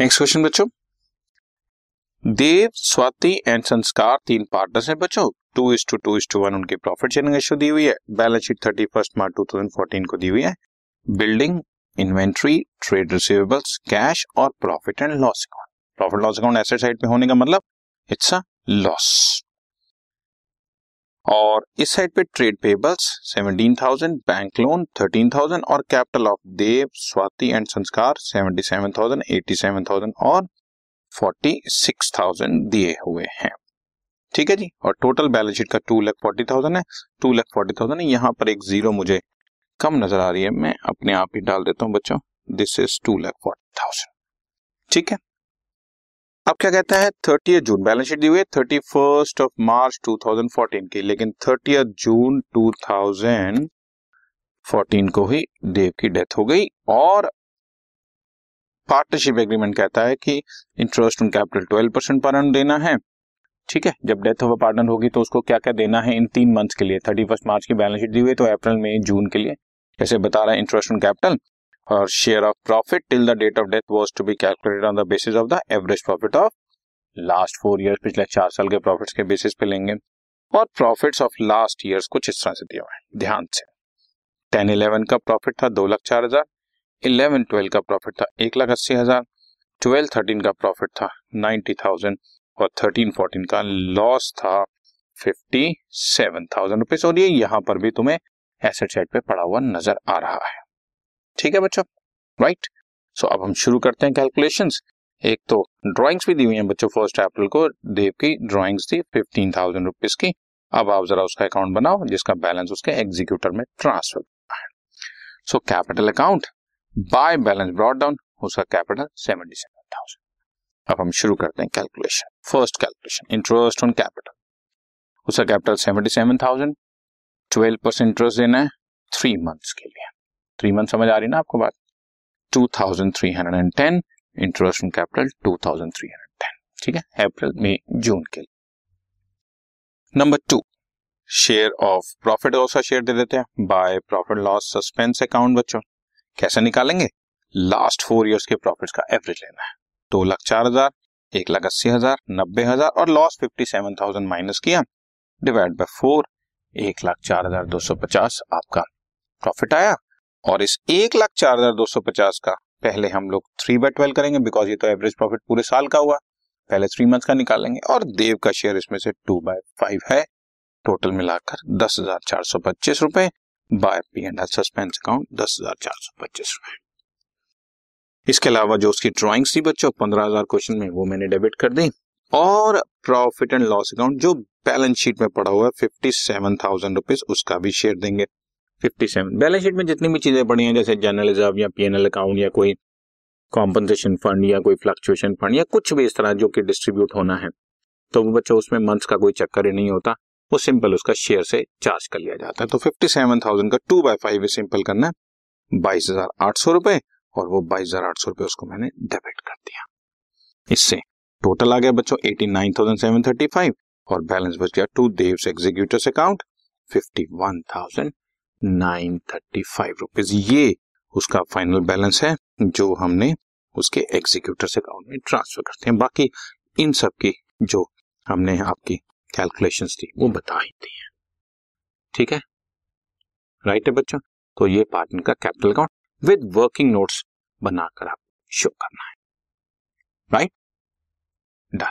Next question बच्चों, देव, Swati and संस्कार तीन पार्टनर्स हैं बच्चों। 2:2:1 उनके प्रॉफिट शेयरिंग रेशियो दी हुई है। बैलेंस शीट 31 मार्च 2014 को दी हुई है। Building, inventory, trade receivables, cash और profit and loss account. Profit loss account asset side पे होने का मतलब इट्स अ लॉस, और इस साइड पे ट्रेड पेबल्स 17,000, बैंक लोन 13,000 और capital of Dev, Swati and Sanskar 77,000, 87,000 और 46,000 दिए हुए हैं। ठीक है जी, और टोटल बैलेंस शीट का 2,40,000 है। 2,40,000 है, यहाँ पर एक जीरो मुझे कम नजर आ रही है, मैं अपने आप ही डाल देता हूँ बच्चों। This is 2,40,000। ठीक है, अब क्या कहता है, 30 जून बैलेंस शीट दी हुई है 31 मार्च 2014 की, लेकिन 30 जून 2014 को ही देव की डेथ हो गई। और पार्टनरशिप एग्रीमेंट कहता है कि इंटरेस्ट ऑन कैपिटल 12% पर एनम देना है। ठीक है, जब डेथ ऑफ अ पार्टनर होगी तो उसको क्या क्या देना है इन 3 मंथ्स के लिए। 31 मार्च की बैलेंस शीट दी हुई है, तो अप्रैल, मई, जून के लिए जैसे बता रहा है इंटरेस्ट ऑन कैपिटल और share of profit till the date of death was to be calculated on the basis of the average profit of last 4 years, पिछले 4 साल के प्रॉफिट्स के बेसिस पे लेंगे। और प्रॉफिट्स ऑफ लास्ट ईयर्स कुछ इस तरह से दिया हुआ है, ध्यान से। 10-11 का प्रॉफिट था 2,04,000, 11-12 का प्रॉफिट था 1,80,000, 12-13 का प्रॉफिट था 90,000 और 13-14 का लॉस था 57,000 रुपीज। और ये यहाँ पर भी तुम्हें एसेट साइड पे पड़ा हुआ नजर आ रहा है। ठीक है बच्चों, राइट। सो अब हम शुरू करते हैं कैलकुलेशंस। एक तो ड्राइंग्स भी दी हुई हैं बच्चों। 1 अप्रैल को देव की ड्राइंग्स थी 15,000 रुपीज की। अब आप जरा उसका अकाउंट बनाओ जिसका बैलेंस उसके एग्जीक्यूटर में ट्रांसफर करना है। So capital account by balance brought down, उसका कैपिटल 77,000। अब हम शुरू करते हैं calculation. First calculation, interest on capital, उसका कैपिटल 77,000, 12% इंटरेस्ट देना है 3 मंथ्स के लिए। 3 मंथ समझ आ रही ना आपको बात। 2,310 इंटरेस्ट ऑन कैपिटल 2,310। ठीक है, अप्रैल, मई, जून के लिए। नंबर 2, शेयर ऑफ प्रॉफिट, और शेयर दे देते हैं by profit loss suspense account बच्चों। कैसे निकालेंगे, लास्ट 4 इयर्स के प्रॉफिट्स का एवरेज लेना है। 2,04,000, 1,80,000, 90,000 और लॉस 57,000 माइनस किया, डिवाइड बाय 4, 1,04,250 आपका प्रॉफिट आया। और इस 1,04,250 का पहले हम लोग 3/12 करेंगे, बिकॉज ये तो एवरेज प्रॉफिट पूरे साल का हुआ, पहले 3 मंथ का निकालेंगे। और देव का शेयर इसमें से 2/5 है। टोटल मिलाकर 10,425 रुपए by P and L suspense account 10,425 रुपए। इसके अलावा जो उसकी ड्रॉइंग्स थी बच्चों 15,000 क्वेश्चन में, वो मैंने डेबिट कर दी। और प्रॉफिट एंड लॉस अकाउंट जो बैलेंस शीट में पड़ा हुआ है 57,000 रुपीज, उसका भी शेयर देंगे 57। बैलेंस शीट में जितनी भी चीजें पड़ी हैं, जैसे जनरल रिजर्व या पीएनएल अकाउंट या कोई कॉम्पनसेशन फंड या कोई फ्लक्चुएशन फंड या कुछ भी इस तरह जो कि डिस्ट्रीब्यूट होना है, तो वो बच्चों उसमें मंथ्स का कोई चक्कर ही नहीं होता, वो सिंपल उसका शेयर से चार्ज कर लिया जाता है। तो 57,000 का 2/5 सिंपल करना है 22,800 रुपए, और वो 22,800 रुपए उसको मैंने डेबिट कर दिया। इससे टोटल आ गया बच्चों 89,735 और बैलेंस बच गया to Dev's executors account 51,935 rupees. ये उसका फाइनल बैलेंस है जो हमने उसके एग्जीक्यूटर्स अकाउंट में ट्रांसफर करते हैं। बाकी इन सब की जो हमने आपकी कैलकुलेशंस थी वो बता ही दी है। ठीक है, राइट है बच्चों। तो ये पार्टनर का capital account with working notes बनाकर आप शो करना है, राइट, डन।